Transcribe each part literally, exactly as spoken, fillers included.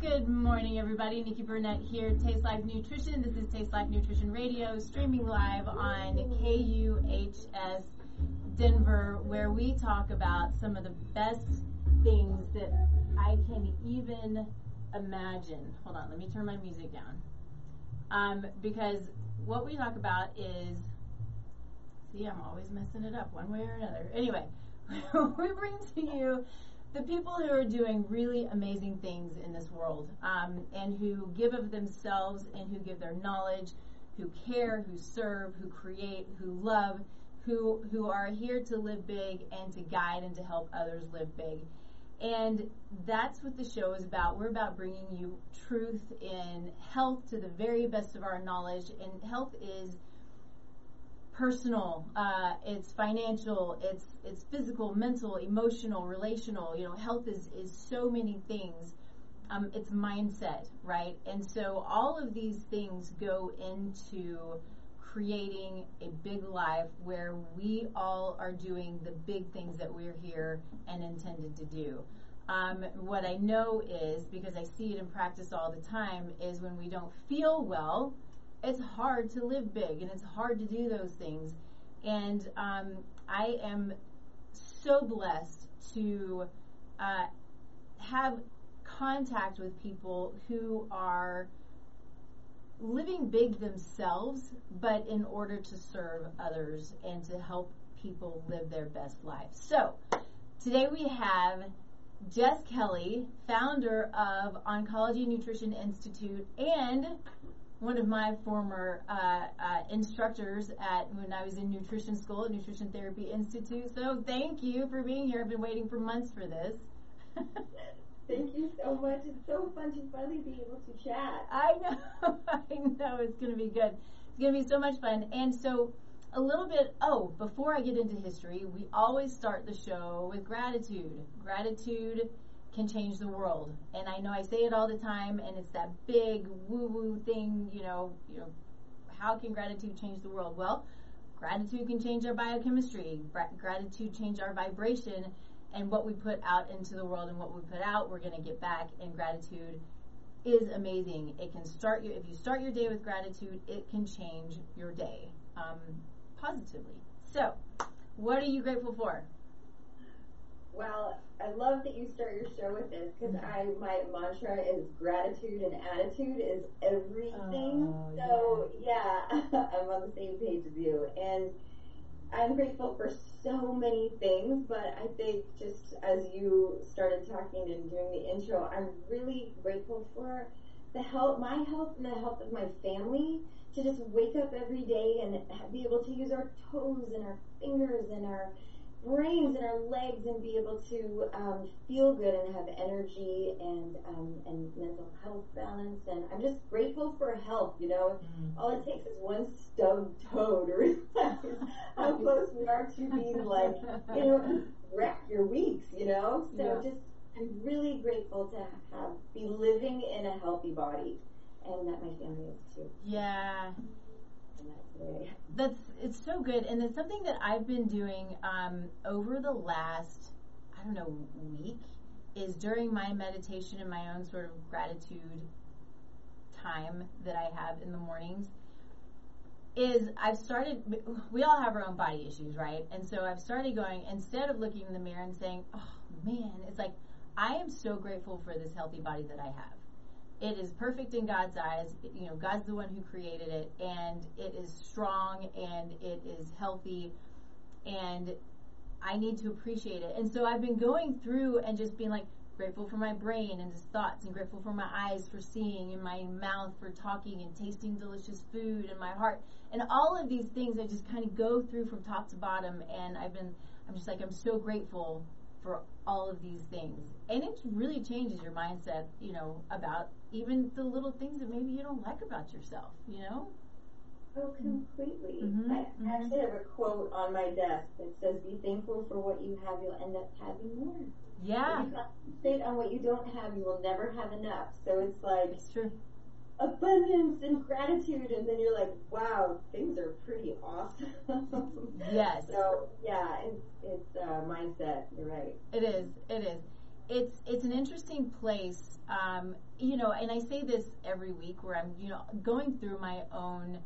Good morning, everybody. Nikki Burnett here, Taste Life Nutrition. This is Taste Life Nutrition Radio, streaming live on K U H S Denver, where we talk about some of the best things that I can even imagine. Hold on, let me turn my music down. Um, because what we talk about is, see, I'm always messing it up one way or another. Anyway, we bring to you the people who are doing really amazing things in this world, um, and who give of themselves and who give their knowledge, who care, who serve, who create, who love, who who are here to live big and to guide and to help others live big. And that's what the show is about. We're about bringing you truth in health to the very best of our knowledge. And health is personal, uh, it's financial, it's it's physical, mental, emotional, relational. You know, health is, is so many things. Um, it's mindset, right? And so all of these things go into creating a big life where we all are doing the big things that we're here and intended to do. Um, what I know is, because I see it in practice all the time, is when we don't feel well, it's hard to live big and it's hard to do those things. And um, I am so blessed to uh, have contact with people who are living big themselves, but in order to serve others and to help people live their best lives. So today we have Jess Kelly, founder of Oncology Nutrition Institute and one of my former uh, uh, instructors at when I was in nutrition school at Nutrition Therapy Institute. So thank you for being here. I've been waiting for months for this. Thank you so much. It's so fun to finally be able to chat. I know. I know. It's going to be good. It's going to be so much fun. And so a little bit, oh, before I get into history, we always start the show with gratitude. Gratitude can change the world. And I know I say it all the time, and it's that big woo-woo thing, you know, you know, how can gratitude change the world? Well, gratitude can change our biochemistry. Gratitude change our vibration. And what we put out into the world and what we put out, we're going to get back. And gratitude is amazing. It can start you, if you start your day with gratitude, it can change your day um, positively. So, what are you grateful for? Well, I love that you start your show with this, because I my mantra is gratitude and attitude is everything. Oh, so, yeah, yeah I'm on the same page as you. And I'm grateful for so many things, but I think just as you started talking and doing the intro, I'm really grateful for the health, my health and the health of my family, to just wake up every day and be able to use our toes and our fingers and our brains and our legs and be able to um, feel good and have energy and um, and mental health balance. And I'm just grateful for health, you know. Mm-hmm. All it takes is one stub toe to realize how close we are to being like, you know, wreck your weeks, you know. So yeah. just I'm really grateful to have be living in a healthy body, and that my family is too. Yeah. That's, it's so good, and it's something that I've been doing um, over the last, I don't know, week, is during my meditation and my own sort of gratitude time that I have in the mornings, is I've started, we all have our own body issues, right? And so I've started going, instead of looking in the mirror and saying, oh man, it's like, I am so grateful for this healthy body that I have. It is perfect in God's eyes. You know, God's the one who created it, and it is strong, and it is healthy, and I need to appreciate it. And so I've been going through and just being like, grateful for my brain and just thoughts, and grateful for my eyes for seeing, and my mouth for talking, and tasting delicious food, and my heart, and all of these things. I just kind of go through from top to bottom, and I've been, I'm just like, I'm so grateful for all of these things. And it really changes your mindset, you know, about even the little things that maybe you don't like about yourself, you know? Oh, completely. Mm-hmm. I actually have a quote on my desk that says, be thankful for what you have, you'll end up having more. Yeah. If you concentrate on what you don't have, you will never have enough. So it's like it's true. Abundance and gratitude, and then you're like, wow, things are pretty awesome. Yes. So, yeah, it's, it's uh, mindset. You're right. It is. It is. it's it's an interesting place, um, you know, and I say this every week where I'm, you know, going through my own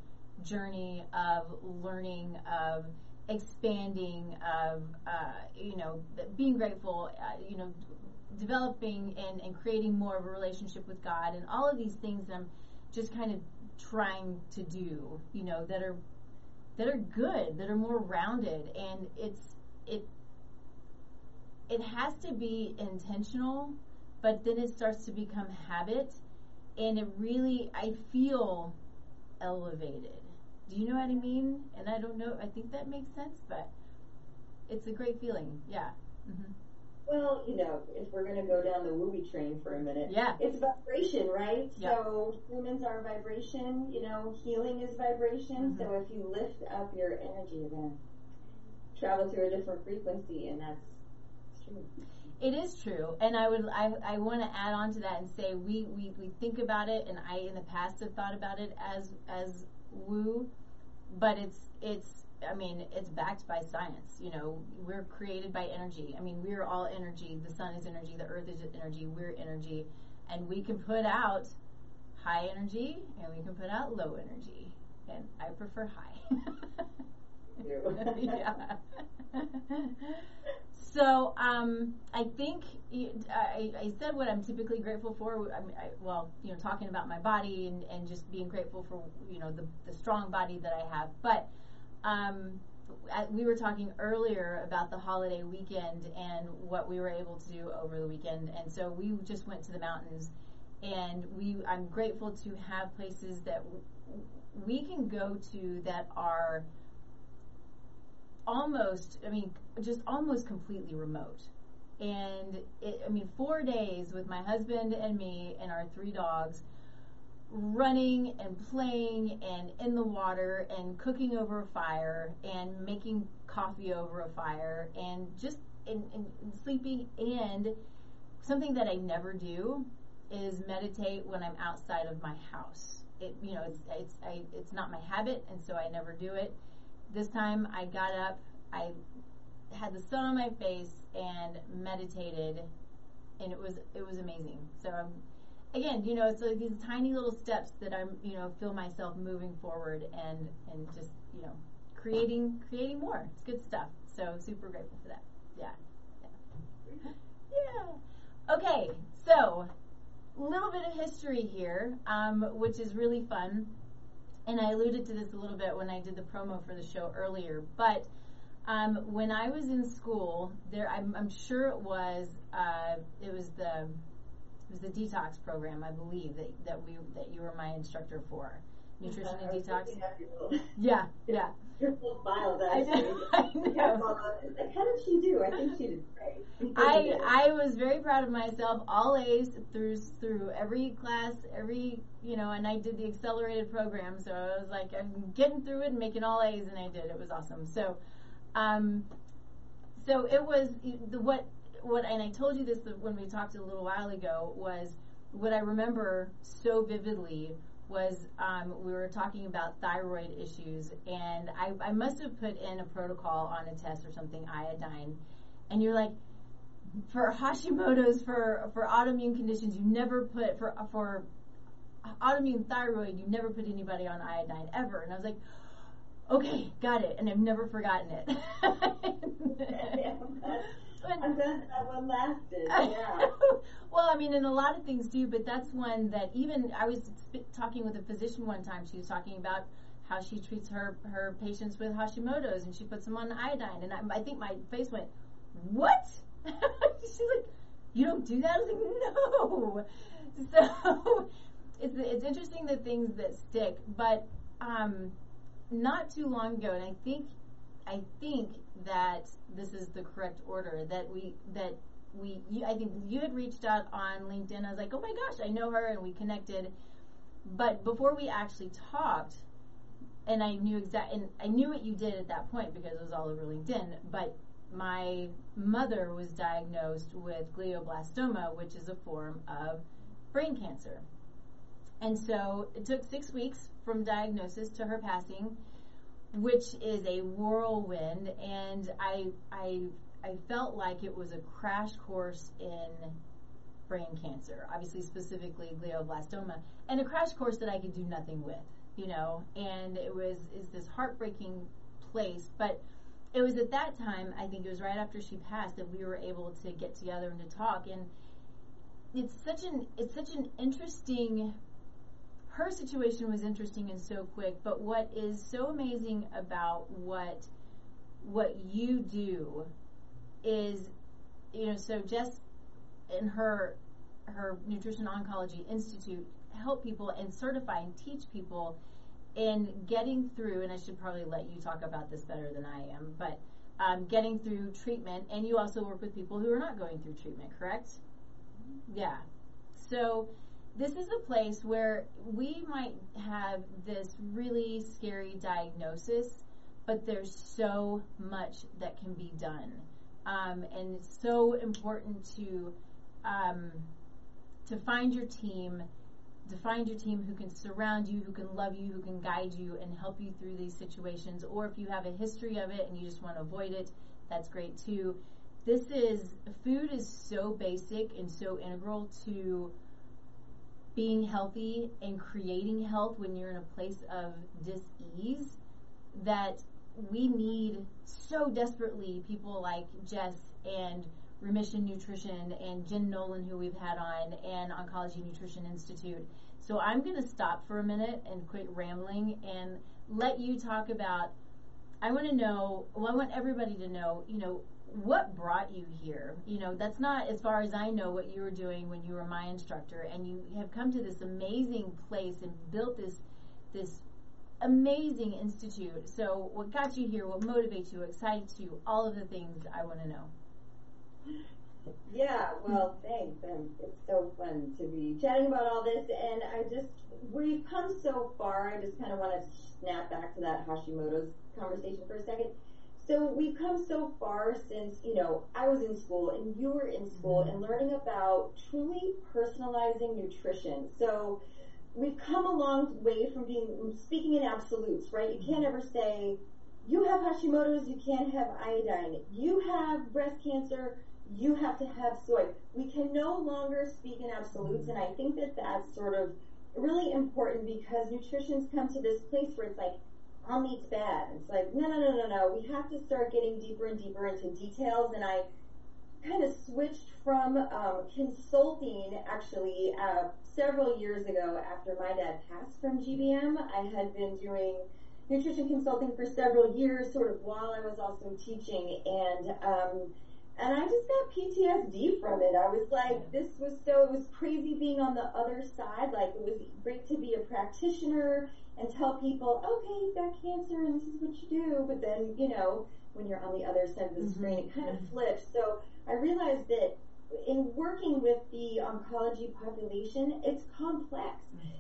journey of learning, of expanding, of, uh, you know, being grateful, uh, you know, developing and, and creating more of a relationship with God, and all of these things I'm just kind of trying to do, you know, that are that are good, that are more rounded, and it's it it has to be intentional, but then it starts to become habit, and it really, I feel elevated. Do you know what I mean? And I don't know, I think that makes sense, but it's a great feeling. Yeah. Mm-hmm. Well, you know, if we're going to go down the wooby train for a minute, yeah, it's vibration, right? Yeah. So humans are vibration, you know, healing is vibration. Mm-hmm. So if you lift up your energy, you're going to travel to a different frequency, and that's true. It is true. And I would, I, I want to add on to that and say we, we, we think about it, and I in the past have thought about it as, as woo, but it's, it's, I mean, it's backed by science. You know, we're created by energy. I mean, we're all energy. The sun is energy. The earth is energy. We're energy. And we can put out high energy, and we can put out low energy. And I prefer high. Yeah. So, um, I think I, I said what I'm typically grateful for. I mean, I, well, you know, talking about my body and, and just being grateful for, you know, the, the strong body that I have. But Um, we were talking earlier about the holiday weekend and what we were able to do over the weekend, and so we just went to the mountains, and we I'm grateful to have places that w- we can go to that are almost, I mean, just almost completely remote. And it, I mean, four days with my husband and me and our three dogs, running and playing and in the water and cooking over a fire and making coffee over a fire and just in, in, in sleeping. And something that I never do is meditate when I'm outside of my house. It, you know, it's, it's, I, it's not my habit, and so I never do it. This time I got up, I had the sun on my face and meditated, and it was, it was amazing. So I'm, Again, you know, it's like these tiny little steps that I'm, you know, feel myself moving forward and, and just, you know, creating creating more. It's good stuff. So super grateful for that. Yeah. Yeah. Yeah. Okay. So a little bit of history here, um, which is really fun. And I alluded to this a little bit when I did the promo for the show earlier. But um, when I was in school, there, I'm, I'm sure it was, uh, it was the... It was the detox program, I believe, that, that we that you were my instructor for. Nutrition uh, and detox. Little, yeah, yeah. Your little miles, actually. I know. Like, how did she do? I think she did great. I, I was very proud of myself. All A's through through every class, every, you know, and I did the accelerated program, so I was like, I'm getting through it and making all A's, and I did. It was awesome. So, um, so it was the what. What, and I told you this when we talked a little while ago, was what I remember so vividly was um, we were talking about thyroid issues, and I, I must have put in a protocol on a test or something, iodine, and you're like, for Hashimoto's, for, for autoimmune conditions, you never put, for, for autoimmune thyroid, you never put anybody on iodine ever. And I was like, okay, got it, and I've never forgotten it. I'm glad that one lasted, yeah. Well, I mean, and a lot of things do, but that's one that even, I was sp- talking with a physician one time, she was talking about how she treats her, her patients with Hashimoto's, and she puts them on iodine, and I, I think my face went, what? She's like, you don't do that? I was like, no. So, it's, it's interesting the things that stick, but um, not too long ago, and I think, I think that this is the correct order that we, that we, you, I think you had reached out on LinkedIn. I was like, oh my gosh, I know her, and we connected. But before we actually talked, and I knew exact, and I knew what you did at that point because it was all over LinkedIn, but my mother was diagnosed with glioblastoma, which is a form of brain cancer. And so it took six weeks from diagnosis to her passing, which is a whirlwind, and I I I felt like it was a crash course in brain cancer, obviously specifically glioblastoma, and a crash course that I could do nothing with, you know, and it was is this heartbreaking place. But it was at that time, I think it was right after she passed, that we were able to get together and to talk. And it's such an it's such an interesting, her situation was interesting and so quick, but what is so amazing about what what you do is, you know, so Jess and her her Nutrition Oncology Institute help people and certify and teach people in getting through, and I should probably let you talk about this better than I am, but um, getting through treatment, and you also work with people who are not going through treatment, correct? Yeah. So this is a place where we might have this really scary diagnosis, but there's so much that can be done. Um, and it's so important to um, to find your team to find your team who can surround you, who can love you, who can guide you and help you through these situations. Or if you have a history of it and you just want to avoid it, that's great too. This is, food is so basic and so integral to being healthy and creating health when you're in a place of dis-ease, that we need so desperately people like Jess and Remission Nutrition and Jen Nolan, who we've had on, and Oncology Nutrition Institute. So I'm going to stop for a minute and quit rambling and let you talk about, I want to know, well, I want everybody to know, you know, what brought you here? You know, that's not, as far as I know, what you were doing when you were my instructor, and you have come to this amazing place and built this, this amazing institute. So what got you here, what motivates you, excited you, all of the things I want to know. Yeah, well, thanks. Um, it's so fun to be chatting about all this, and I just, we've come so far. I just kind of want to snap back to that Hashimoto's conversation for a second. So we've come so far since, you know, I was in school and you were in school and learning about truly personalizing nutrition. So we've come a long way from being, speaking in absolutes, right? You can't ever say, you have Hashimoto's, you can't have iodine, you have breast cancer, you have to have soy. We can no longer speak in absolutes, and I think that that's sort of really important, because nutrition's come to this place where it's like, all meat's bad. It's like, no, no, no, no, no. We have to start getting deeper and deeper into details, and I kind of switched from um, consulting, actually, uh, several years ago after my dad passed from G B M. I had been doing nutrition consulting for several years, sort of while I was also teaching, and um, and I just got P T S D from it. I was like, this was so, it was crazy being on the other side. Like, it was great to be a practitioner and tell people, okay, you've got cancer and this is what you do. But then, you know, when you're on the other side of the mm-hmm. screen, it kind of flips. So I realized that in working with the oncology population, it's complex.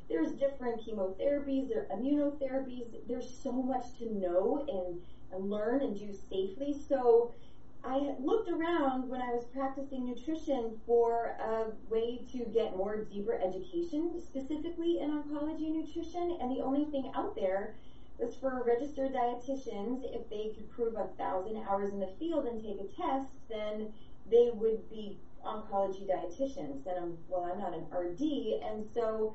There's different chemotherapies, there are immunotherapies. There's so much to know and, and learn and do safely. So I looked around when I was practicing nutrition for a way to get more deeper education, specifically in oncology nutrition, and the only thing out there was for registered dietitians. If they could prove a thousand hours in the field and take a test, then they would be oncology dietitians. And I'm, well, I'm not an R D, and so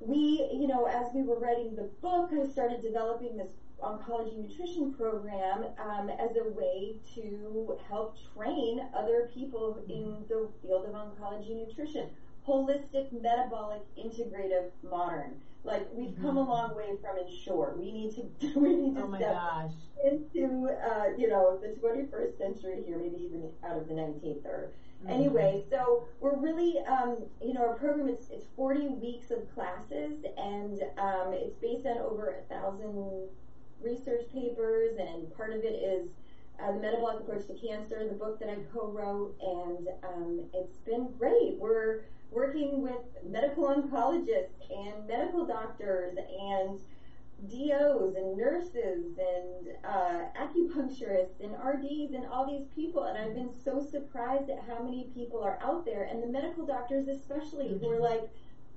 we, you know, as we were writing the book, I started developing this oncology nutrition program um, as a way to help train other people in the field of oncology nutrition. Holistic, metabolic, integrative, modern. Like, we've mm-hmm. come a long way from Ensure. We need to we need to oh step gosh. into uh, you know, the twenty-first century here, maybe even out of the nineteenth or mm-hmm. anyway. So we're really um, you know, our program it's it's forty weeks of classes, and um, it's based on over a thousand research papers, and part of it is uh, The Metabolic Approach to Cancer, the book that I co-wrote, and um, it's been great. We're working with medical oncologists and medical doctors and D Os and nurses and uh, acupuncturists and R Ds and all these people, and I've been so surprised at how many people are out there, and the medical doctors especially, who are like,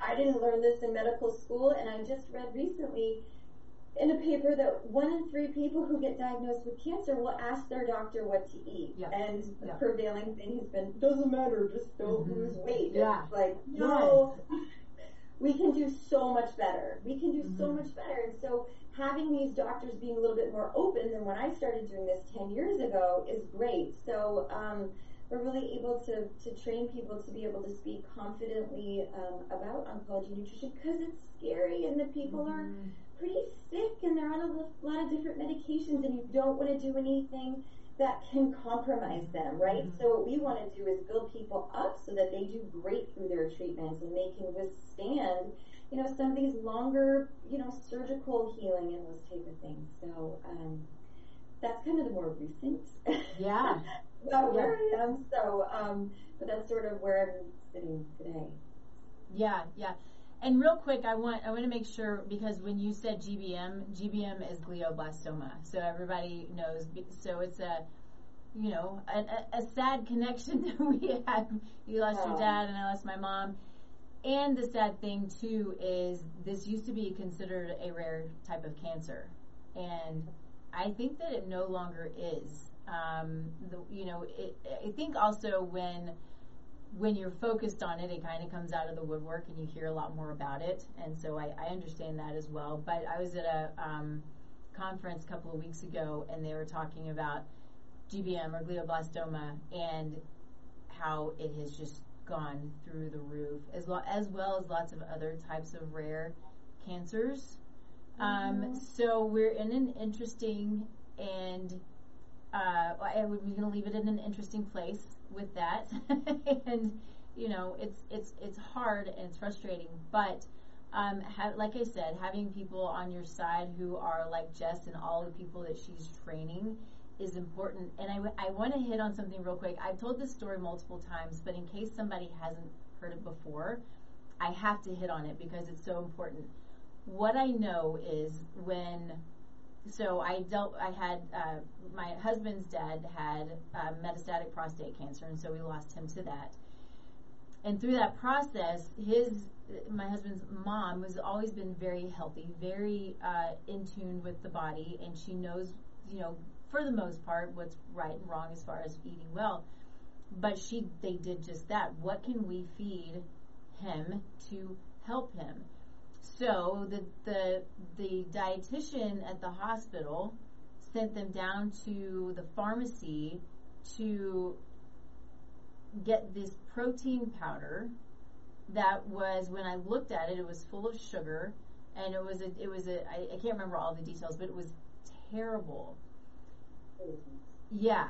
I didn't learn this in medical school, and I just read recently in a paper that one in three people who get diagnosed with cancer will ask their doctor what to eat. Yep. And the yep. prevailing thing has been, doesn't matter, just don't mm-hmm. lose weight. Yeah. It's like, no, yes. we can do so much better. We can do mm-hmm. so much better. And so having these doctors being a little bit more open than when I started doing this ten years ago is great. So um, we're really able to, to train people to be able to speak confidently um, about oncology nutrition, because it's scary and the people mm-hmm. are pretty sick and they're on a lot of different medications, and you don't want to do anything that can compromise them, right? Mm-hmm. So what we want to do is build people up so that they do great through their treatments and they can withstand, you know, some of these longer, you know, surgical healing and those type of things. So um, that's kind of the more recent. Yeah. About where I am. So, um, but that's sort of where I'm sitting today. Yeah, yeah. And real quick, I want I want to make sure, because when you said G B M, G B M is glioblastoma. So everybody knows. So it's a, you know, a, a, a sad connection that we had. You lost oh. your dad, and I lost my mom. And the sad thing too is this used to be considered a rare type of cancer, and I think that it no longer is. Um, the, you know, it, I think also when. when you're focused on it, it kind of comes out of the woodwork and you hear a lot more about it. And so I, I understand that as well. But I was at a um, conference a couple of weeks ago, and they were talking about G B M or glioblastoma and how it has just gone through the roof, as, lo- as well as lots of other types of rare cancers. Mm-hmm. Um, so we're in an interesting and uh, we're going to leave it in an interesting place with that. And you know, it's it's it's hard and it's frustrating, but um ha- like I said, having people on your side who are like Jess and all the people that she's training is important. And I, w- I want to hit on something real quick. I've told this story multiple times, but in case somebody hasn't heard it before, I have to hit on it because it's so important. What I know is when So I dealt, I had, uh, my husband's dad had uh, metastatic prostate cancer, and so we lost him to that. And through that process, his, my husband's mom has always been very healthy, very uh, in tune with the body, and she knows, you know, for the most part, what's right and wrong as far as eating well. But she, they did just that. What can we feed him to help him? So the, the the dietitian at the hospital sent them down to the pharmacy to get this protein powder that was, when I looked at it, it was full of sugar, and it was a, it was a, I, I can't remember all the details, but it was terrible. Yeah.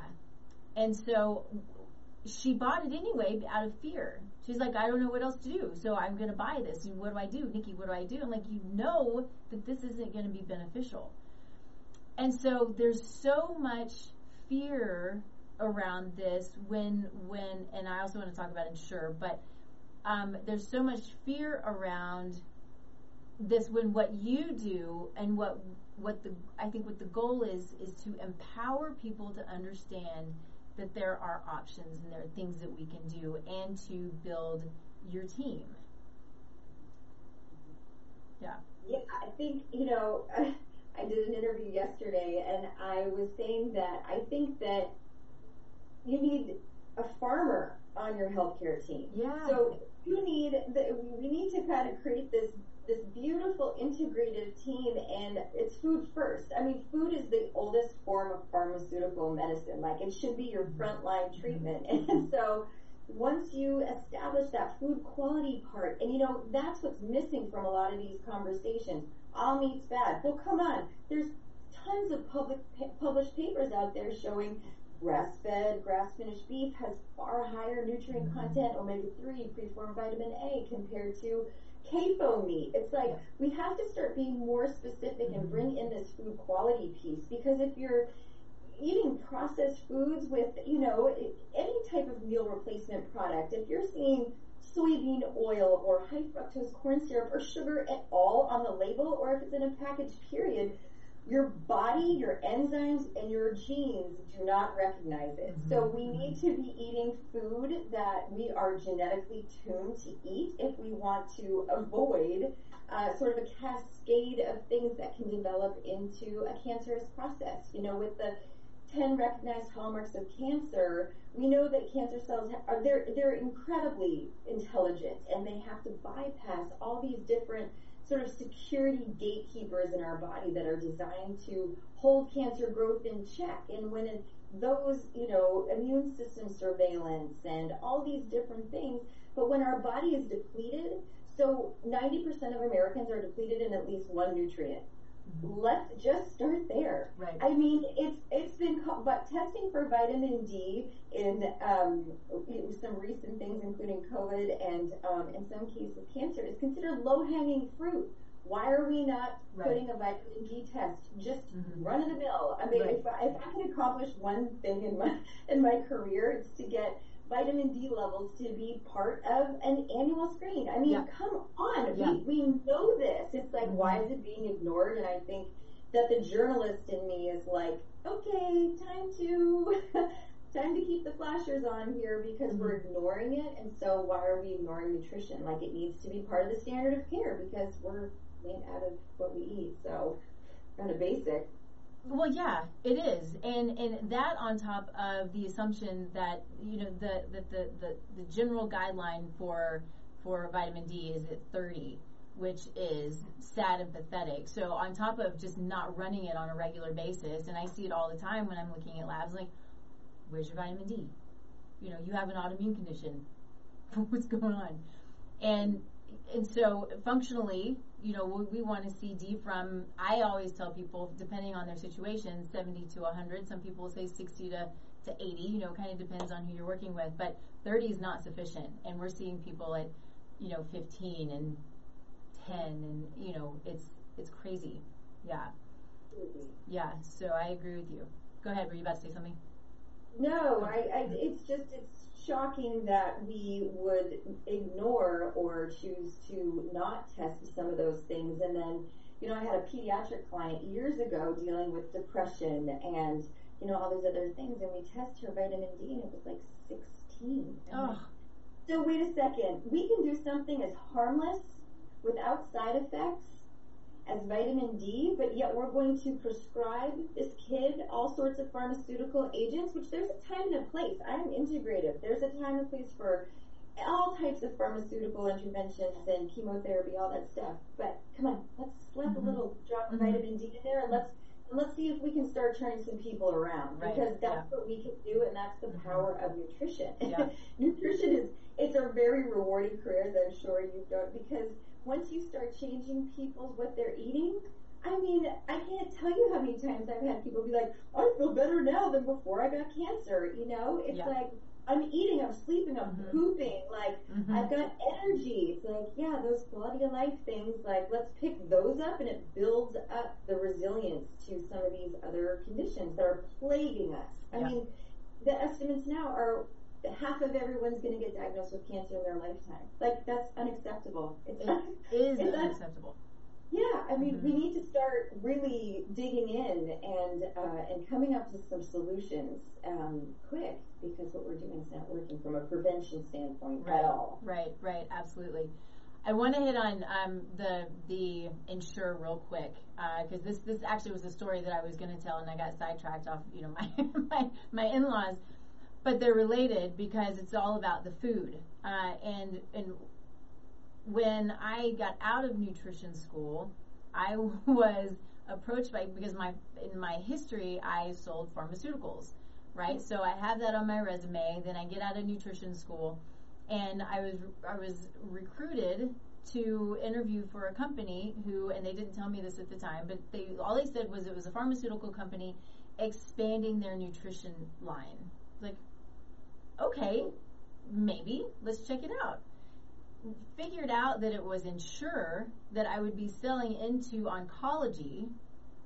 And so she bought it anyway out of fear. She's like, I don't know what else to do, so I'm going to buy this. And what do I do? Nikki, what do I do? I'm like, you know that this isn't going to be beneficial. And so there's so much fear around this when, when, and I also want to talk about Ensure, but um, there's so much fear around this when what you do and what, what the, I think what the goal is, is to empower people to understand that there are options and there are things that we can do, and to build your team. Yeah. Yeah, I think, you know, I did an interview yesterday, and I was saying that I think that you need a farmer on your healthcare team. Yeah. So you need, the, we need to kind of create this this beautiful integrative team, and it's food first. I mean, food is the oldest form of pharmaceutical medicine. Like, it should be your frontline treatment. And so once you establish that food quality part, and you know, that's what's missing from a lot of these conversations. All meat's bad. Well, come on. There's tons of public published papers out there showing grass-fed, grass-finished beef has far higher nutrient content, omega three, preformed vitamin A, compared to C A F O meat. It's like, we have to start being more specific and bring in this food quality piece, because if you're eating processed foods with, you know, any type of meal replacement product, if you're seeing soybean oil or high fructose corn syrup or sugar at all on the label, or if it's in a package, period, your body, your enzymes, and your genes do not recognize it. Mm-hmm. So we need to be eating food that we are genetically tuned to eat if we want to avoid uh, sort of a cascade of things that can develop into a cancerous process. You know, with the ten recognized hallmarks of cancer, we know that cancer cells are, they're, they're incredibly intelligent, and they have to bypass all these different sort of security gatekeepers in our body that are designed to hold cancer growth in check. And when it, those, you know, immune system surveillance and all these different things, but when our body is depleted, so ninety percent of Americans are depleted in at least one nutrient. Mm-hmm. Let's just start there. Right. I mean, it's it's been called, but testing for vitamin D in um, some recent things, including COVID and um, in some cases cancer, is considered low-hanging fruit. Why are we not right. putting a vitamin D test? Just mm-hmm. run of the mill. I mean, right. if, I, if I can accomplish one thing in my in my career, it's to get vitamin D levels to be part of an annual screen. I mean, yeah. come on, yeah. we, we know this. It's like, mm-hmm. why is it being ignored? And I think that the journalist in me is like, okay, time to time to keep the flashers on here because mm-hmm. we're ignoring it. And so why are we ignoring nutrition? Like, it needs to be part of the standard of care because we're made out of what we eat. So kind of basic. Well, yeah, it is, and and that on top of the assumption that, you know, the the the, the, the general guideline for for vitamin D is at thirty, which is sad and pathetic. So on top of just not running it on a regular basis, and I see it all the time when I'm looking at labs, like, where's your vitamin D? You know, you have an autoimmune condition. What's going on? And and so functionally, you know, we, we want to see D from, I always tell people, depending on their situation, seventy to one hundred. Some people will say sixty to eighty, you know, kind of depends on who you're working with. But thirty is not sufficient. And we're seeing people at, you know, fifteen and ten. And, you know, it's it's crazy. Yeah. Yeah. So I agree with you. Go ahead. Were you about to say something? No, I, I it's just, it's shocking that we would ignore or choose to not test some of those things. And then, you know, I had a pediatric client years ago dealing with depression and, you know, all these other things, and we test her vitamin D and it was like sixteen. Oh. So wait a second, we can do something as harmless without side effects as vitamin D, but yet we're going to prescribe this kid all sorts of pharmaceutical agents, which there's a time and a place. I'm integrative. There's a time and a place for all types of pharmaceutical interventions and chemotherapy, all that stuff. But come on, let's slap mm-hmm. a little drop of mm-hmm. vitamin D in there, and let's and let's see if we can start turning some people around, right. because that's yeah. what we can do, and that's the power of nutrition. Yeah. Nutrition is, it's a very rewarding career, as I'm sure you've done, because once you start changing people's what they're eating, I mean, I can't tell you how many times I've had people be like, I feel better now than before I got cancer, you know? It's yeah. like, I'm eating, I'm sleeping, I'm mm-hmm. pooping, like, mm-hmm. I've got energy. It's like, yeah, those quality of life things, like, let's pick those up, and it builds up the resilience to some of these other conditions that are plaguing us. I yeah. mean, the estimates now are half of everyone's going to get diagnosed with cancer in their lifetime. Like, that's unacceptable. It's it un- is it's unacceptable. Un- yeah, I mean, mm-hmm. we need to start really digging in and uh, and coming up with some solutions um, quick, because what we're doing is not working from a prevention standpoint right. at all. Right, right, absolutely. I want to hit on um, the the insure real quick, because uh, this this actually was a story that I was going to tell, and I got sidetracked off, you know, my my, my in-laws. But they're related because it's all about the food. Uh, and and when I got out of nutrition school, I was approached by, because my in my history, I sold pharmaceuticals, right? So I have that on my resume. Then I get out of nutrition school, and I was I was recruited to interview for a company who, and they didn't tell me this at the time, but they all they said was it was a pharmaceutical company expanding their nutrition line. Like, okay, maybe, let's check it out. Figured out that it was Ensure that I would be selling into oncology.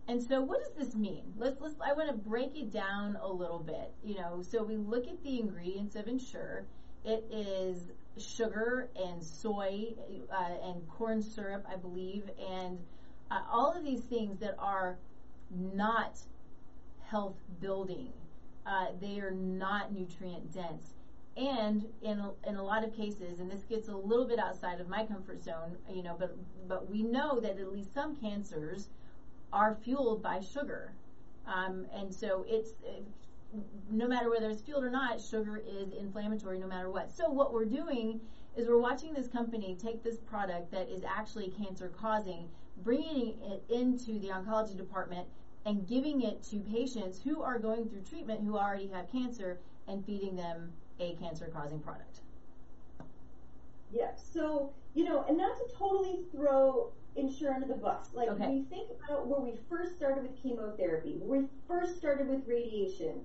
And so what does this mean? Let's, let's, I want to break it down a little bit, you know. So we look at the ingredients of Ensure. It is sugar and soy uh, and corn syrup, I believe, and uh, all of these things that are not health building. Uh, they are not nutrient dense. And in a, in a lot of cases, and this gets a little bit outside of my comfort zone, you know, but but we know that at least some cancers are fueled by sugar. Um, and so it's, no matter whether it's fueled or not, sugar is inflammatory no matter what. So what we're doing is we're watching this company take this product that is actually cancer-causing, bringing it into the oncology department and giving it to patients who are going through treatment who already have cancer and feeding them a cancer-causing product. Yeah, so, you know, and not to totally throw insurance under the bus. Like, okay. When you think about where we first started with chemotherapy, where we first started with radiation,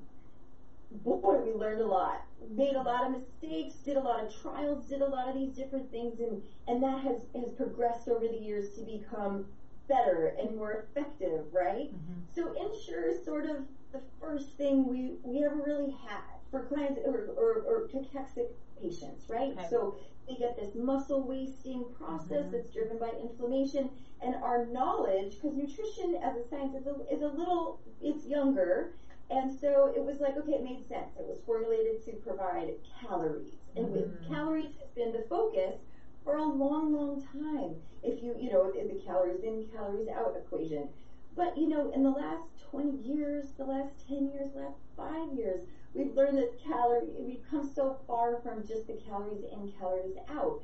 boy, we learned a lot. Made a lot of mistakes, did a lot of trials, did a lot of these different things, and, and that has, has progressed over the years to become better and more effective, right? Mm-hmm. So insure is sort of the first thing we, we ever really had for clients or, or, or cachexia patients, right? Okay. So we get this muscle wasting process mm-hmm. that's driven by inflammation, and our knowledge, because nutrition as a science is a, is a little, it's younger, and so it was like, okay, it made sense. It was formulated to provide calories, and mm-hmm. with calories has been the focus for a long, long time. If you, you know, the calories in, calories out equation. But, you know, in the last twenty years, the last ten years, the last five years, we've learned that calorie, we've come so far from just the calories in, calories out.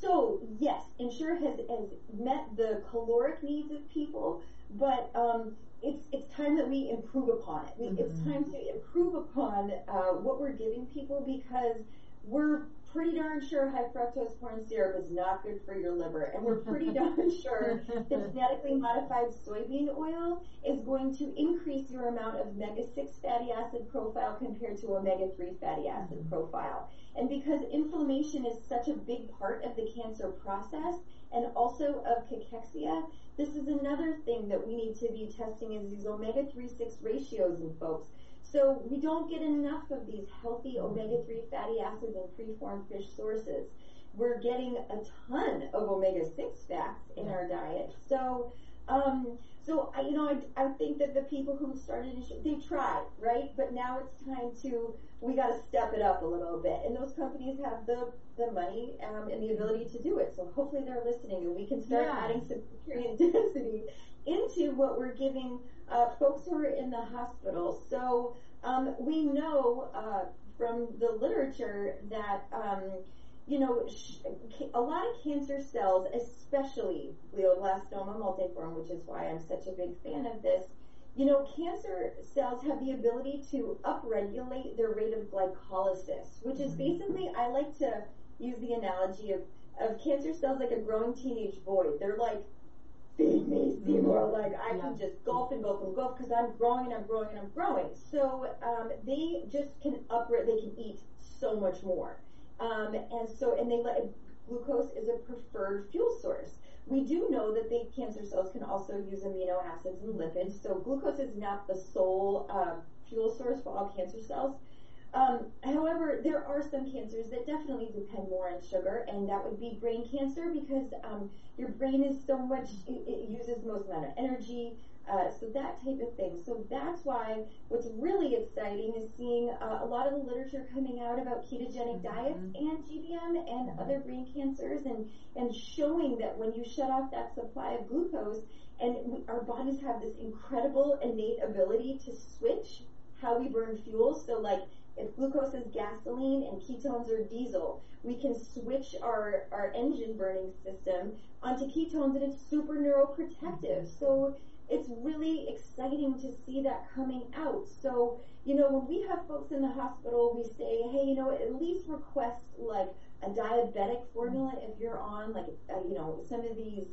So, yes, Ensure has, has met the caloric needs of people, but um, it's it's time that we improve upon it. We, mm-hmm. It's time to improve upon uh, what we're giving people, because we're pretty darn sure high fructose corn syrup is not good for your liver, and we're pretty darn sure that genetically modified soybean oil is going to increase your amount of omega six fatty acid profile compared to omega three fatty acid mm-hmm. profile. And because inflammation is such a big part of the cancer process, and also of cachexia, this is another thing that we need to be testing, is these omega three six ratios in folks. So we don't get enough of these healthy omega three fatty acids and free-form fish sources. We're getting a ton of omega six fats in our diet. So, um, so I, you know, I, I think that the people who started, they tried, right? But now it's time to, we got to step it up a little bit. And those companies have the, the money um, and the ability to do it. So hopefully they're listening, and we can start yeah. adding some nutrient density into what we're giving uh, folks who are in the hospital. So um, we know uh, from the literature that, um, you know, sh- a lot of cancer cells, especially glioblastoma multiforme, which is why I'm such a big fan of this, you know, cancer cells have the ability to upregulate their rate of glycolysis, which is basically, I like to use the analogy of, of cancer cells like a growing teenage boy. They're like, feed me, Seymour, like I yeah. can just gulp and gulp and gulp because I'm growing and I'm growing and I'm growing. So um, they just can upgrade, they can eat so much more. Um, and so, and they let, glucose is a preferred fuel source. We do know that the cancer cells can also use amino acids and lipids, so glucose is not the sole uh, fuel source for all cancer cells. Um, however, there are some cancers that definitely depend more on sugar, and that would be brain cancer, because um, your brain is so much, it, it uses most amount of energy, uh, so that type of thing. So that's why what's really exciting is seeing uh, a lot of the literature coming out about ketogenic mm-hmm. diets and G B M and mm-hmm. other brain cancers, and, and showing that when you shut off that supply of glucose, and we, our bodies have this incredible innate ability to switch how we burn fuel, so like, if glucose is gasoline and ketones are diesel, we can switch our, our engine burning system onto ketones, and it's super neuroprotective. So it's really exciting to see that coming out. So, you know, when we have folks in the hospital, we say, hey, you know, at least request like a diabetic formula if you're on like, uh, you know, some of these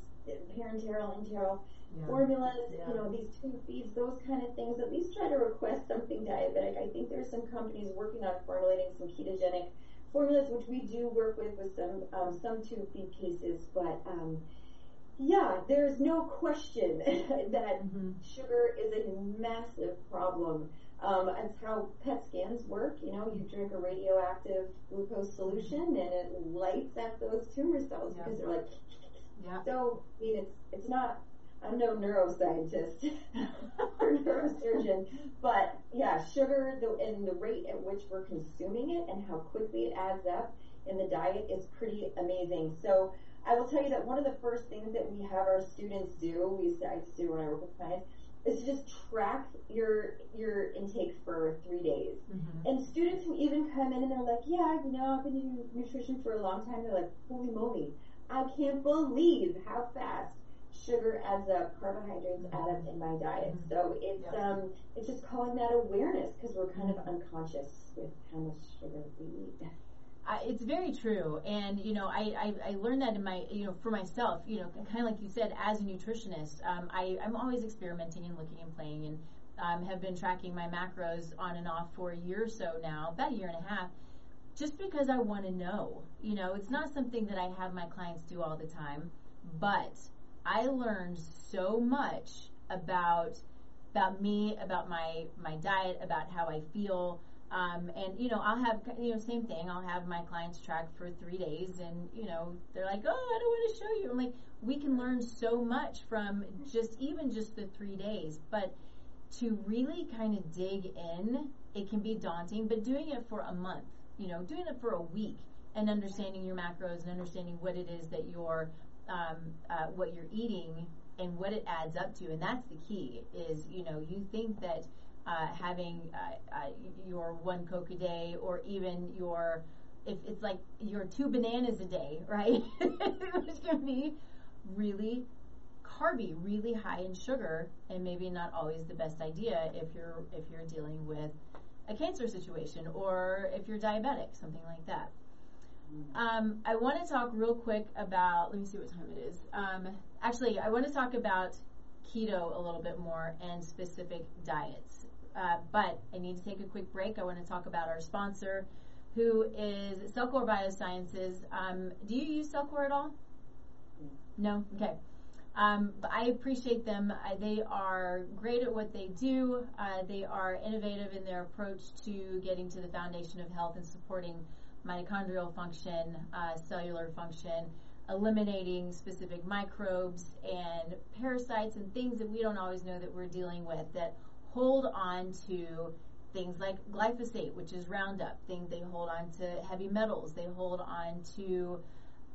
parenteral, enteral Yeah. formulas, yeah. you know, these two feeds, those kind of things. At least try to request something diabetic. I think there are some companies working on formulating some ketogenic formulas, which we do work with with some um, some two feed cases. But um, yeah, there's no question that mm-hmm. sugar is a massive problem. Um, it's how PET scans work. You know, you drink a radioactive glucose solution, and it lights up those tumor cells yeah. because they're like. Yeah. So I mean, it's it's not. I'm no neuroscientist or neurosurgeon, but yeah, sugar the, and the rate at which we're consuming it and how quickly it adds up in the diet is pretty amazing. So I will tell you that one of the first things that we have our students do, we used to, I used to do when I work with clients, is to just track your your intake for three days. Mm-hmm. And students who even come in and they're like, yeah, you know, I've been doing nutrition for a long time. They're like, holy moly, I can't believe how fast sugar adds up, carbohydrates add up in my diet. Mm-hmm. So it's yeah. um it's just calling that awareness, because we're kind of unconscious with how much sugar we eat. I, it's very true, and you know, I, I, I learned that in my, you know, for myself, you know, kind of like you said, as a nutritionist, um, I, I'm always experimenting and looking and playing, and um, have been tracking my macros on and off for a year or so now, about a year and a half, just because I want to know. You know, it's not something that I have my clients do all the time, but I learned so much about about me, about my my diet, about how I feel. Um, and, you know, I'll have, you know, same thing. I'll have my clients track for three days and, you know, they're like, oh, I don't want to show you. I'm like, we can learn so much from just even just the three days. But to really kind of dig in, it can be daunting. But doing it for a month, you know, doing it for a week and understanding your macros and understanding what it is that you're, um, uh, what you're eating and what it adds up to. And that's the key is, you know, you think that Uh, having uh, uh, your one Coke a day, or even your, if it's like your two bananas a day, right? It's going to be really carby, really high in sugar, and maybe not always the best idea if you're if you're dealing with a cancer situation or if you're diabetic, something like that. Um, I want to talk real quick about. Let me see what time it is. Um, actually, I want to talk about keto a little bit more and specific diets. Uh, but I need to take a quick break. I want to talk about our sponsor, who is Cellcore Biosciences. Um, do you use Cellcore at all? No? Okay. Um, but I appreciate them. I, they are great at what they do. Uh, they are innovative in their approach to getting to the foundation of health and supporting mitochondrial function, uh, cellular function, eliminating specific microbes and parasites and things that we don't always know that we're dealing with that hold on to things like glyphosate, which is Roundup. Things they hold on to heavy metals. They hold on to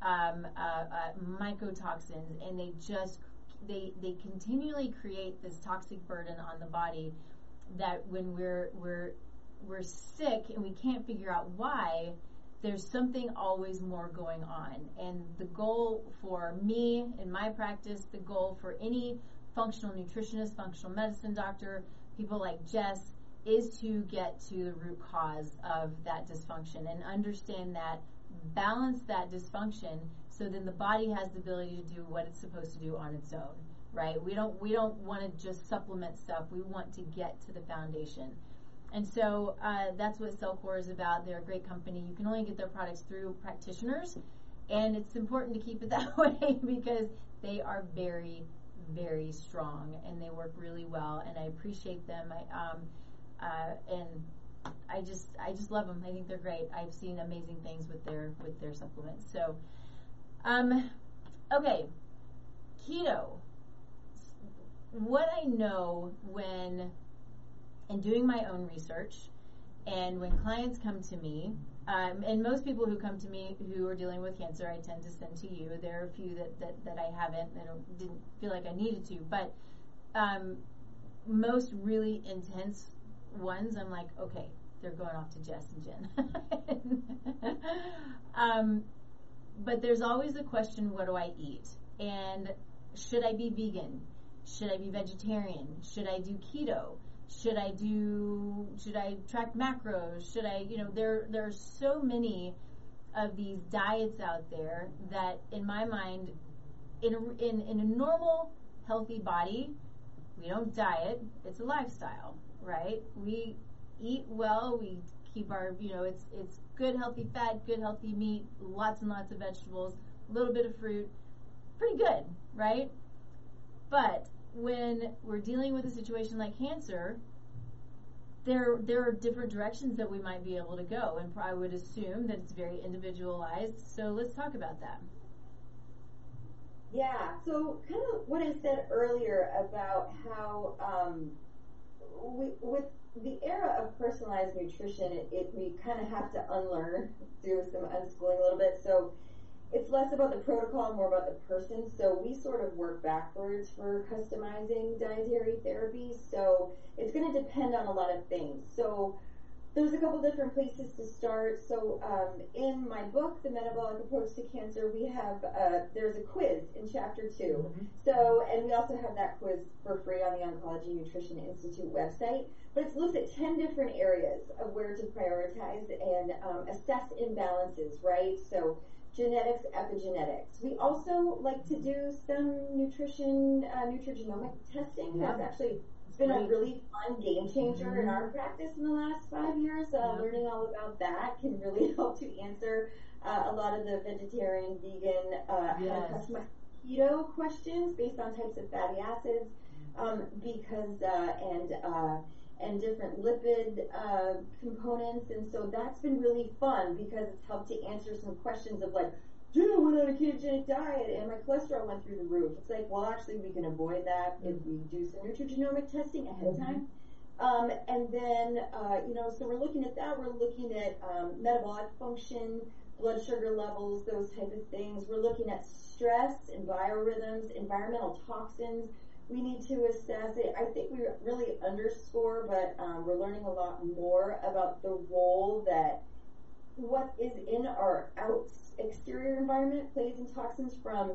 um, uh, uh, mycotoxins, and they just they they continually create this toxic burden on the body that when we're we're we're sick and we can't figure out why. There's something always more going on. And the goal for me in my practice, the goal for any functional nutritionist, functional medicine doctor, people like Jess, is to get to the root cause of that dysfunction and understand that, balance that dysfunction, so then the body has the ability to do what it's supposed to do on its own, right? We don't, we don't want to just supplement stuff. We want to get to the foundation. And so uh, that's what Cellcore is about. They're a great company. You can only get their products through practitioners, and it's important to keep it that way because they are very, very strong, and they work really well, and I appreciate them. I, um, uh, and I just I just love them. I think they're great. I've seen amazing things with their, with their supplements. So, um, okay, keto. What I know when... and doing my own research, and when clients come to me, um, and most people who come to me who are dealing with cancer, I tend to send to you. There are a few that, that, that I haven't, that didn't feel like I needed to, but um, most really intense ones, I'm like, okay, they're going off to Jess and Jen. um, but there's always the question, what do I eat? And should I be vegan? Should I be vegetarian? Should I do keto? Should I do, should I track macros? Should I, you know, there, there are so many of these diets out there that in my mind, in a, in, in a normal, healthy body, we don't diet, it's a lifestyle, right? We eat well, we keep our, you know, it's, it's good healthy fat, good healthy meat, lots and lots of vegetables, a little bit of fruit, pretty good, right? But when we're dealing with a situation like cancer, there there are different directions that we might be able to go, and I would assume that it's very individualized. So let's talk about that. Yeah. So kind of what what I said earlier about how um, we, with the era of personalized nutrition, it, it we kind of have to unlearn, do some unschooling a little bit. So it's less about the protocol, more about the person. So we sort of work backwards for customizing dietary therapy. So it's going to depend on a lot of things. So there's a couple different places to start. So um, in my book, The Metabolic Approach to Cancer, we have, uh, there's a quiz in chapter two. Mm-hmm. So, and we also have that quiz for free on the Oncology Nutrition Institute website. But it looks at ten different areas of where to prioritize and um, assess imbalances, right? So genetics, epigenetics. We also like to do some nutrition, uh, nutrigenomic testing. Yeah. That's actually been a really fun game changer mm-hmm. in our practice in the last five years. Uh, yeah. Learning all about that can really help to answer uh, a lot of the vegetarian, vegan, uh, yes. keto questions based on types of fatty acids, um, because uh, and uh, and different lipid uh, components. And so that's been really fun because it's helped to answer some questions of like, dude, I went on a ketogenic diet and my cholesterol went through the roof. It's like, well, actually, we can avoid that if we do some nutrigenomic testing ahead of time. Um, and then, uh, you know, so we're looking at that. We're looking at um, metabolic function, blood sugar levels, those type of things. We're looking at stress and biorhythms, environmental toxins. We need to assess it. I think we really underscore, but um, we're learning a lot more about the role that what is in our out exterior environment plays in toxins from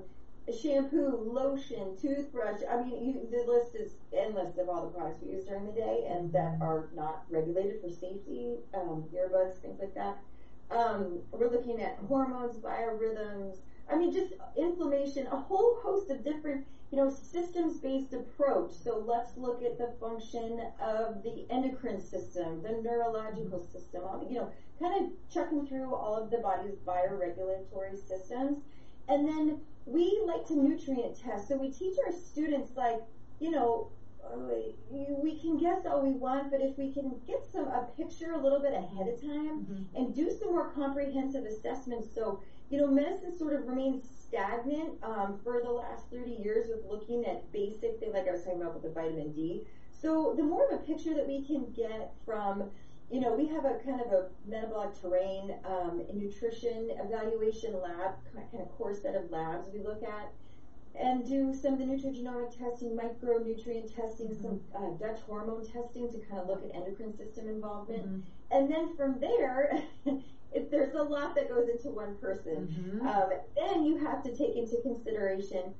shampoo, lotion, toothbrush. I mean, you, the list is endless of all the products we use during the day and that are not regulated for safety, um, earbuds, things like that. Um, we're looking at hormones, biorhythms. I mean, just inflammation, a whole host of different, you know, systems-based approach. So let's look at the function of the endocrine system, the neurological system, you know, kind of chucking through all of the body's bioregulatory systems. And then we like to nutrient test. So we teach our students, like, you know, we can guess all we want, but if we can get some a picture a little bit ahead of time mm-hmm. and do some more comprehensive assessments. So, you know, medicine sort of remains stagnant um, for the last thirty years with looking at basic things, like I was talking about with the vitamin D. So the more of a picture that we can get from, you know, we have a kind of a metabolic terrain um, nutrition evaluation lab, kind of core set of labs we look at, and do some of the nutrigenomic testing, micronutrient testing, mm-hmm. some uh, Dutch hormone testing to kind of look at endocrine system involvement. Mm-hmm. And then from there, if there's a lot that goes into one person, mm-hmm. um, then you have to take into consideration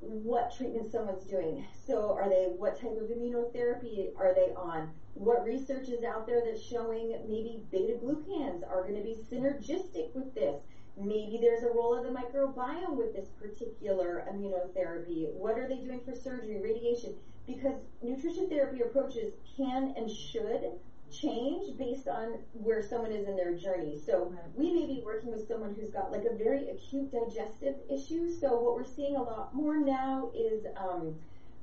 what treatment someone's doing. So are they, what type of immunotherapy are they on? What research is out there that's showing maybe beta-glucans are going to be synergistic with this? Maybe there's a role of the microbiome with this particular immunotherapy. What are they doing for surgery, radiation? Because nutrition therapy approaches can and should change based on where someone is in their journey. So we may be working with someone who's got like a very acute digestive issue. So what we're seeing a lot more now is um,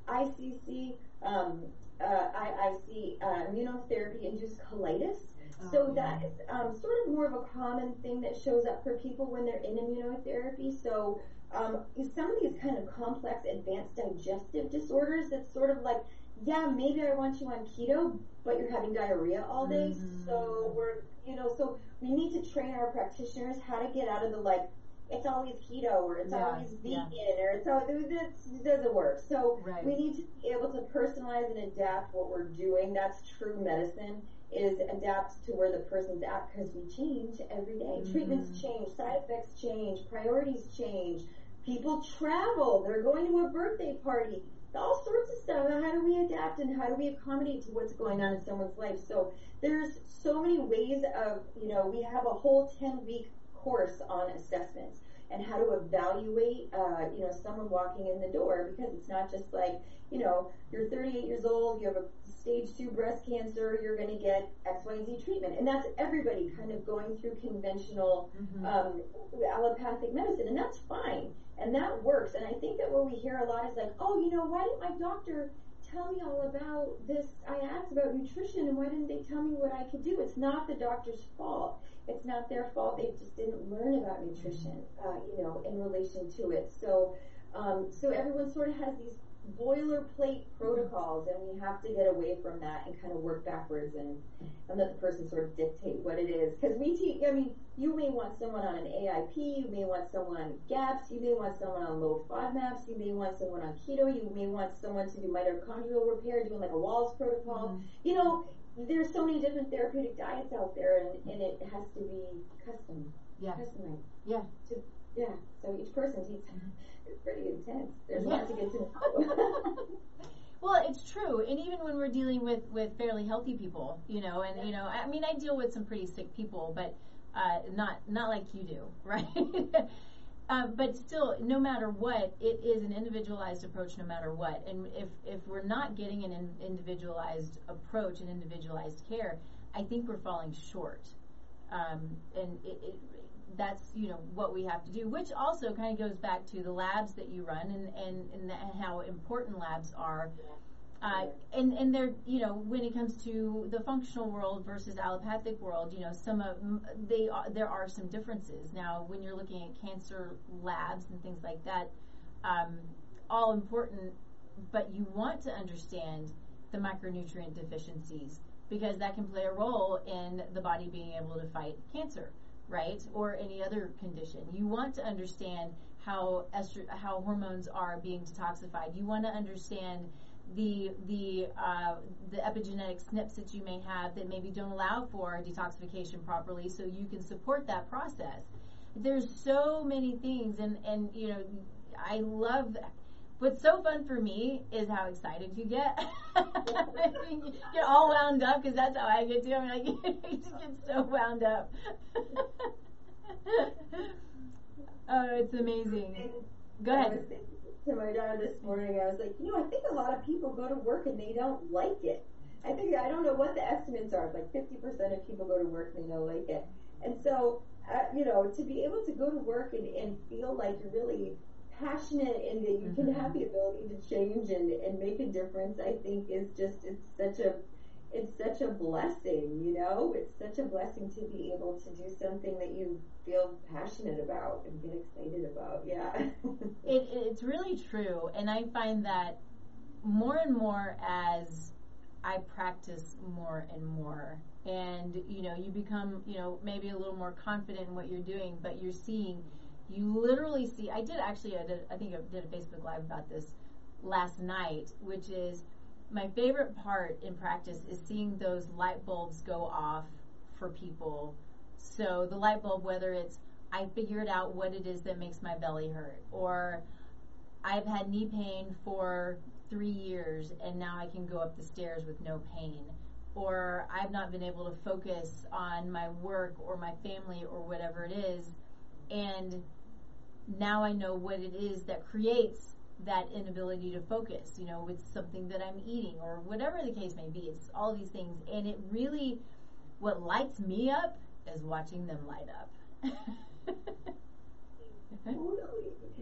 I C C, um, uh, I I C, uh, immunotherapy induced colitis. Oh, so yeah. that is um, sort of more of a common thing that shows up for people when they're in immunotherapy. So um, some of these kind of complex advanced digestive disorders, that's sort of like, yeah, maybe I want you on keto, but you're having diarrhea all day, mm-hmm. so we're, you know, so we need to train our practitioners how to get out of the, like, it's always keto, or it's yeah, always vegan, yeah. or it's always, it doesn't work. So right. we need to be able to personalize and adapt what we're doing. That's true medicine, is adapt to where the person's at, because we change every day. Mm-hmm. Treatments change, side effects change, priorities change, people travel, they're going to a birthday party. All sorts of stuff. How do we adapt and how do we accommodate to what's going on in someone's life? So there's so many ways of, you know, we have a whole ten-week course on assessments and how to evaluate, uh, you know, someone walking in the door, because it's not just like, you know, you're thirty-eight years old, you have a stage two breast cancer, you're going to get X, Y, and Z treatment. And that's everybody kind of going through conventional mm-hmm. um, allopathic medicine, and that's fine. And that works. And I think that what we hear a lot is like, oh, you know, why didn't my doctor tell me all about this? I asked about nutrition, and why didn't they tell me what I could do? It's not the doctor's fault. It's not their fault. They just didn't learn about nutrition, uh, you know, in relation to it. So Um, so everyone sort of has these boilerplate protocols, and we have to get away from that and kind of work backwards and, and let the person sort of dictate what it is. Because we teach, I mean, you may want someone on an A I P, you may want someone on GAPS, you may want someone on low FODMAPs, you may want someone on keto, you may want someone to do mitochondrial repair, doing like a Wals protocol. Mm-hmm. You know, there's so many different therapeutic diets out there, and, and it has to be custom. Yeah. Customized. Yeah. To, yeah. So each person takes time. It's pretty intense. There's a lot to get to know. Well, it's true. And even when we're dealing with, with fairly healthy people, you know, and, yeah. you know, I mean, I deal with some pretty sick people, but uh, not, not like you do, right? uh, but still, no matter what, it is an individualized approach no matter what. And if, if we're not getting an in individualized approach and individualized care, I think we're falling short. Um, and it, it that's, you know, what we have to do, which also kind of goes back to the labs that you run and, and, and, the, and how important labs are. Uh, and, and they're, you know, when it comes to the functional world versus allopathic world, you know, some of, they are, there are some differences. Now, when you're looking at cancer labs and things like that, um, all important, but you want to understand the micronutrient deficiencies because that can play a role in the body being able to fight cancer, right, or any other condition. You want to understand how estro- how hormones are being detoxified. You want to understand the the uh, the epigenetic S N Ps that you may have that maybe don't allow for detoxification properly, so you can support that process. There's so many things, and and you know, I love that. What's so fun for me is how excited you get. I mean, you get all wound up because that's how I get to. I'm like, you just get so wound up. Oh, it's amazing. Go ahead. I was thinking to my daughter this morning, I was like, you know, I think a lot of people go to work and they don't like it. I think, I don't know what the estimates are, like fifty percent of people go to work and they don't like it. And so, uh, you know, to be able to go to work and, and feel like you're really passionate and that you can mm-hmm. have the ability to change and, and make a difference, I think is just, it's such a, it's such a blessing, you know? It's such a blessing to be able to do something that you feel passionate about and get excited about, yeah. it, it's really true, and I find that more and more as I practice more and more, and, you know, you become, you know, maybe a little more confident in what you're doing, but you're seeing You literally see, I did actually, I, did, I think I did a Facebook Live about this last night, which is my favorite part in practice is seeing those light bulbs go off for people. So the light bulb, whether it's I figured out what it is that makes my belly hurt, or I've had knee pain for three years and now I can go up the stairs with no pain, or I've not been able to focus on my work or my family or whatever it is, and now I know what it is that creates that inability to focus. You know, it's something that I'm eating or whatever the case may be. It's all these things. And it really, what lights me up is watching them light up. Totally.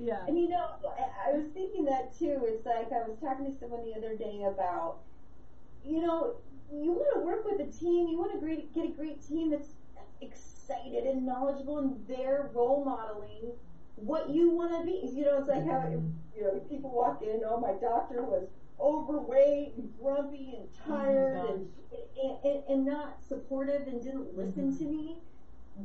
Yeah. And you know, I, I was thinking that too. It's like I was talking to someone the other day about, you know, you want to work with a team. You want to great, get a great team that's exciting. Excited and knowledgeable, and they're role modeling what you want to be. You know, it's like how, you know, people walk in, oh, my doctor was overweight and grumpy and tired oh and, and, and and not supportive and didn't listen mm-hmm. to me.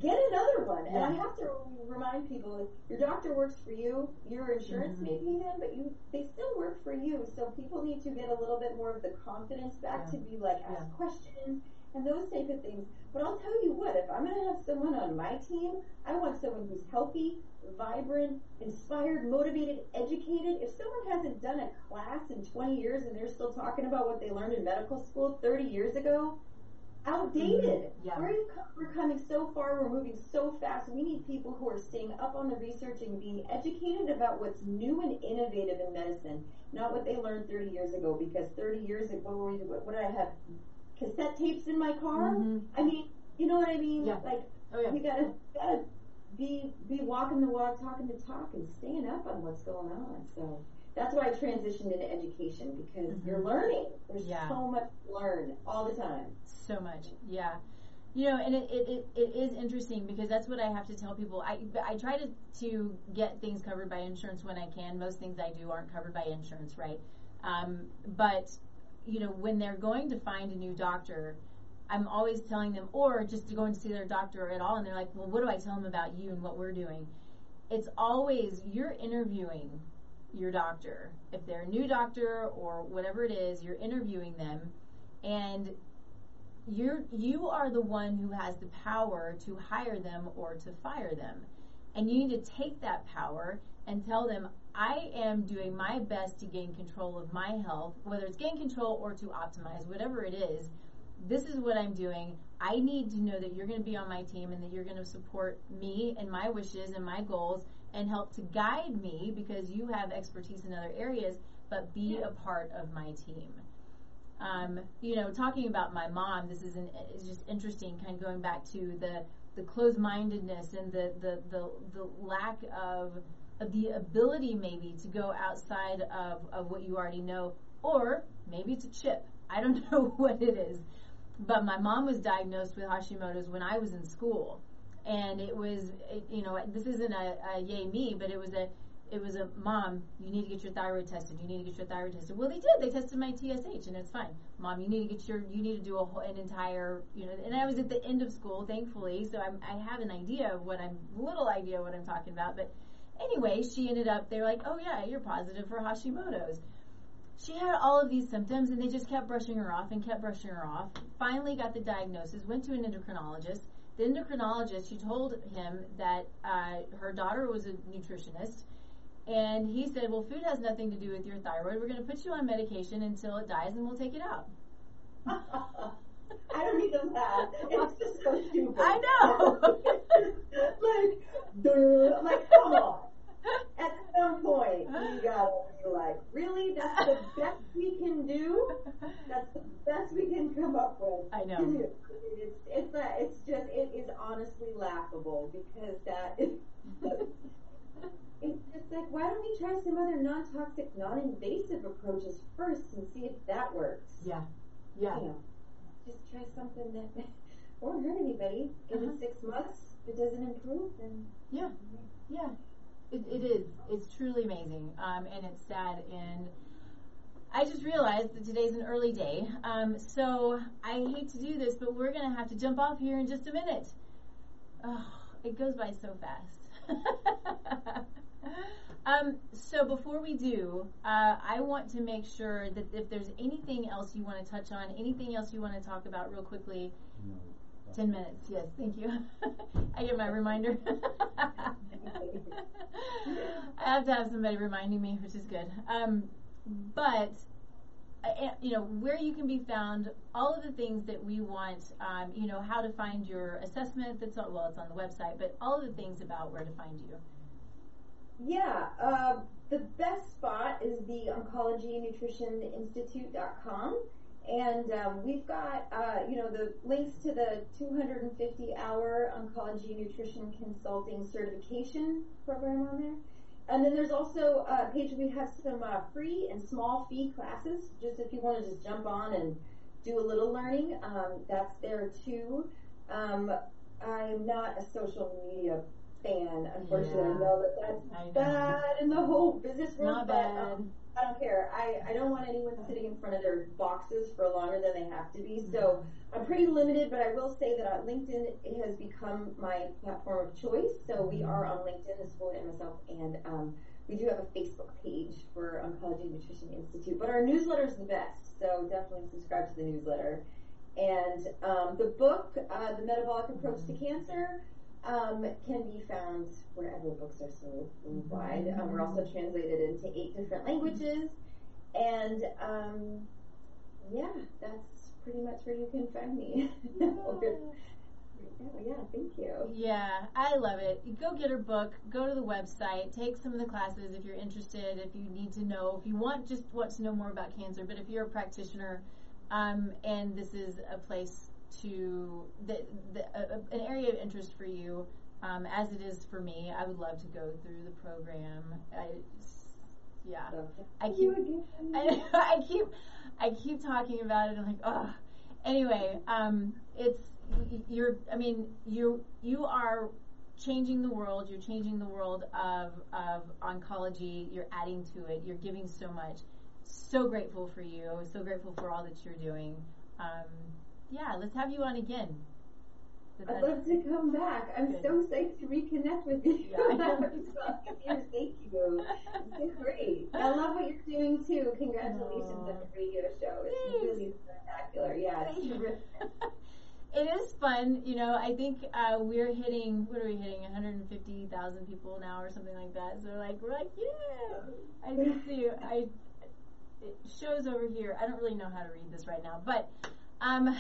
Get another one. Yeah. And I have to remind people, your doctor works for you, your insurance mm-hmm. may pay them, but you they still work for you. So people need to get a little bit more of the confidence back yeah. to be like, ask yeah. questions and those type of things. But I'll tell you what, if I'm going to have someone on my team, I want someone who's healthy, vibrant, inspired, motivated, educated. If someone hasn't done a class in twenty years and they're still talking about what they learned in medical school thirty years ago, outdated. Mm-hmm. Yeah. We're, we're coming so far, we're moving so fast. We need people who are staying up on the research and being educated about what's new and innovative in medicine, not what they learned thirty years ago, because thirty years ago, what, what did I have? Cassette tapes in my car. Mm-hmm. I mean, you know what I mean? Yeah. Like, oh, yeah. we gotta gotta be be walking the walk, talking the talk, and staying up on what's going on. So that's why I transitioned into education, because mm-hmm. you're learning. There's yeah. so much to learn all the time. So much, yeah. You know, and it, it, it, it is interesting because that's what I have to tell people. I I try to, to get things covered by insurance when I can. Most things I do aren't covered by insurance, right? Um, but, you know, when they're going to find a new doctor, I'm always telling them, or just to go and see their doctor at all, and they're like, well, what do I tell them about you and what we're doing? It's always, you're interviewing your doctor. If they're a new doctor or whatever it is, you're interviewing them, and you're, you are the one who has the power to hire them or to fire them. And you need to take that power and tell them, I am doing my best to gain control of my health, whether it's gain control or to optimize, whatever it is. This is what I'm doing. I need to know that you're going to be on my team and that you're going to support me and my wishes and my goals and help to guide me because you have expertise in other areas, but be yeah. a part of my team. Um, you know, talking about my mom, this is an, it's just interesting, kind of going back to the, the closed-mindedness and the, the, the, the lack of, of the ability maybe to go outside of, of what you already know, or maybe it's a chip. I don't know what it is. But my mom was diagnosed with Hashimoto's when I was in school, and it was, it, you know, this isn't a, a yay me, but it was a, it was a mom. You need to get your thyroid tested. You need to get your thyroid tested. Well, they did. They tested my T S H, and it's fine. Mom, you need to get your, you need to do a whole, an entire, you know. And I was at the end of school, thankfully, so I'm, I have an idea of what I'm, little idea of what I'm talking about. But anyway, she ended up. They were like, oh yeah, you're positive for Hashimoto's. She had all of these symptoms, and they just kept brushing her off and kept brushing her off. Finally got the diagnosis, went to an endocrinologist. The endocrinologist, she told him that uh, her daughter was a nutritionist, and he said, well, food has nothing to do with your thyroid. We're going to put you on medication until it dies, and we'll take it out. I don't even laugh. It's just so stupid. I know. Like, duh. I'm like, come on. At some point, you gotta be like, really? That's the best we can do? That's the best we can come up with. I know. It's it's, a, it's just, it is honestly laughable because that is, it's just like, why don't we try some other non-toxic, non-invasive approaches first and see if that works? Yeah. Yeah. You know, just try something that won't hurt anybody. Give uh-huh. it six months. If it doesn't improve, then... Yeah. Yeah. It, it is. It's truly amazing, um, and it's sad. And I just realized that today's an early day, um, so I hate to do this, but we're going to have to jump off here in just a minute. Oh, it goes by so fast. um, so before we do, uh, I want to make sure that if there's anything else you want to touch on, anything else you want to talk about real quickly. No. Ten minutes, yes, thank you. I get my reminder. I have to have somebody reminding me, which is good. Um, but, uh, you know, where you can be found, all of the things that we want, um, you know, how to find your assessment, that's all, well, it's on the website, but all of the things about where to find you. Yeah, uh, the best spot is the oncology nutrition institute dot com. And um, we've got, uh, you know, the links to the two hundred fifty hour Oncology Nutrition Consulting Certification program on there. And then there's also a page we have some uh, free and small fee classes, just if you want to just jump on and do a little learning. Um, that's there, too. Um, I'm not a social media fan, unfortunately. Yeah. I know that that's I know. bad in the whole business world. Not bad. But, um, I don't care. I, I don't want anyone sitting in front of their boxes for longer than they have to be. So I'm pretty limited, but I will say that on LinkedIn it has become my platform of choice. So we are on LinkedIn, the school and myself, and um, we do have a Facebook page for Oncology Nutrition Institute. But our newsletter is the best, so definitely subscribe to the newsletter. And um, the book, uh, The Metabolic Approach to Cancer, Um, can be found wherever books are sold worldwide. Mm-hmm. Um, we're also translated into eight different languages. And, um, yeah, that's pretty much where you can find me. Yeah. Yeah, thank you. Yeah, I love it. Go get her book. Go to the website. Take some of the classes if you're interested, if you need to know, if you want just want to know more about cancer. But if you're a practitioner, um, and this is a place to the, the, uh, an area of interest for you, um, as it is for me. I would love to go through the program. I, yeah, I keep, I, I keep, I keep talking about it. I'm like, oh. Anyway, um, it's you're, I mean, you you are changing the world. You're changing the world of of oncology. You're adding to it. You're giving so much. So grateful for you. So grateful for all that you're doing. Um, yeah, let's have you on again. That I'd love to come back. I'm good. So psyched to reconnect with you. Yeah, thank you. It's been great. I love what you're doing too. Congratulations oh. on the radio show. It's Thanks. really spectacular. Yeah, it's terrific. It is fun. You know, I think uh, we're hitting, what are we hitting, one hundred fifty thousand people now or something like that. So like, we're like, yeah, I can see you. I, it shows over here. I don't really know how to read this right now. But um,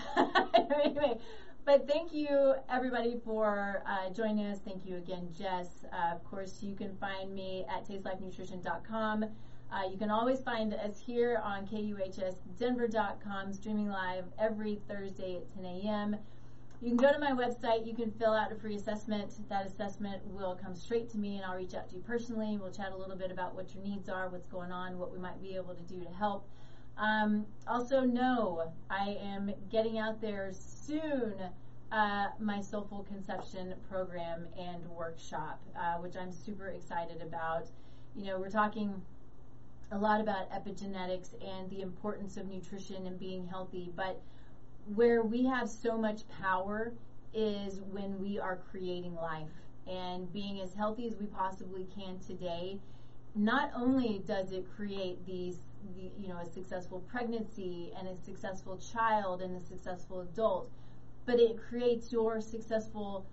anyway. But thank you, everybody, for uh, joining us. Thank you again, Jess. Uh, of course, you can find me at taste life nutrition dot com. Uh, you can always find us here on K U H S Denver dot com, streaming live every Thursday at ten a m You can go to my website. You can fill out a free assessment. That assessment will come straight to me, and I'll reach out to you personally. We'll chat a little bit about what your needs are, what's going on, what we might be able to do to help. Um, also, know I am getting out there soon uh, my Soulful Conception program and workshop, uh, which I'm super excited about. You know, we're talking a lot about epigenetics and the importance of nutrition and being healthy, but where we have so much power is when we are creating life and being as healthy as we possibly can today. Not only does it create these, the, you know, a successful pregnancy and a successful child and a successful adult, but it creates your successful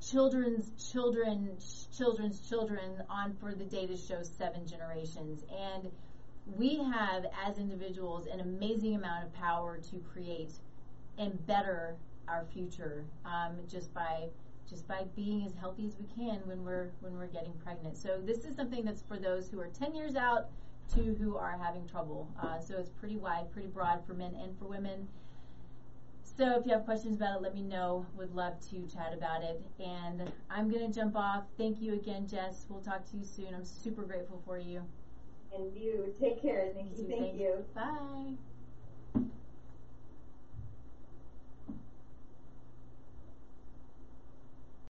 children's children, children's children on for the data shows seven generations. And we have, as individuals, an amazing amount of power to create and better our future um, just by just by being as healthy as we can when we're when we're getting pregnant. So this is something that's for those who are ten years out to who are having trouble. Uh, so it's pretty wide, pretty broad for men and for women. So if you have questions about it, let me know. Would love to chat about it. And I'm going to jump off. Thank you again, Jess. We'll talk to you soon. I'm super grateful for you. And you. Take care, Nikki. Thank you. Thank you. Bye.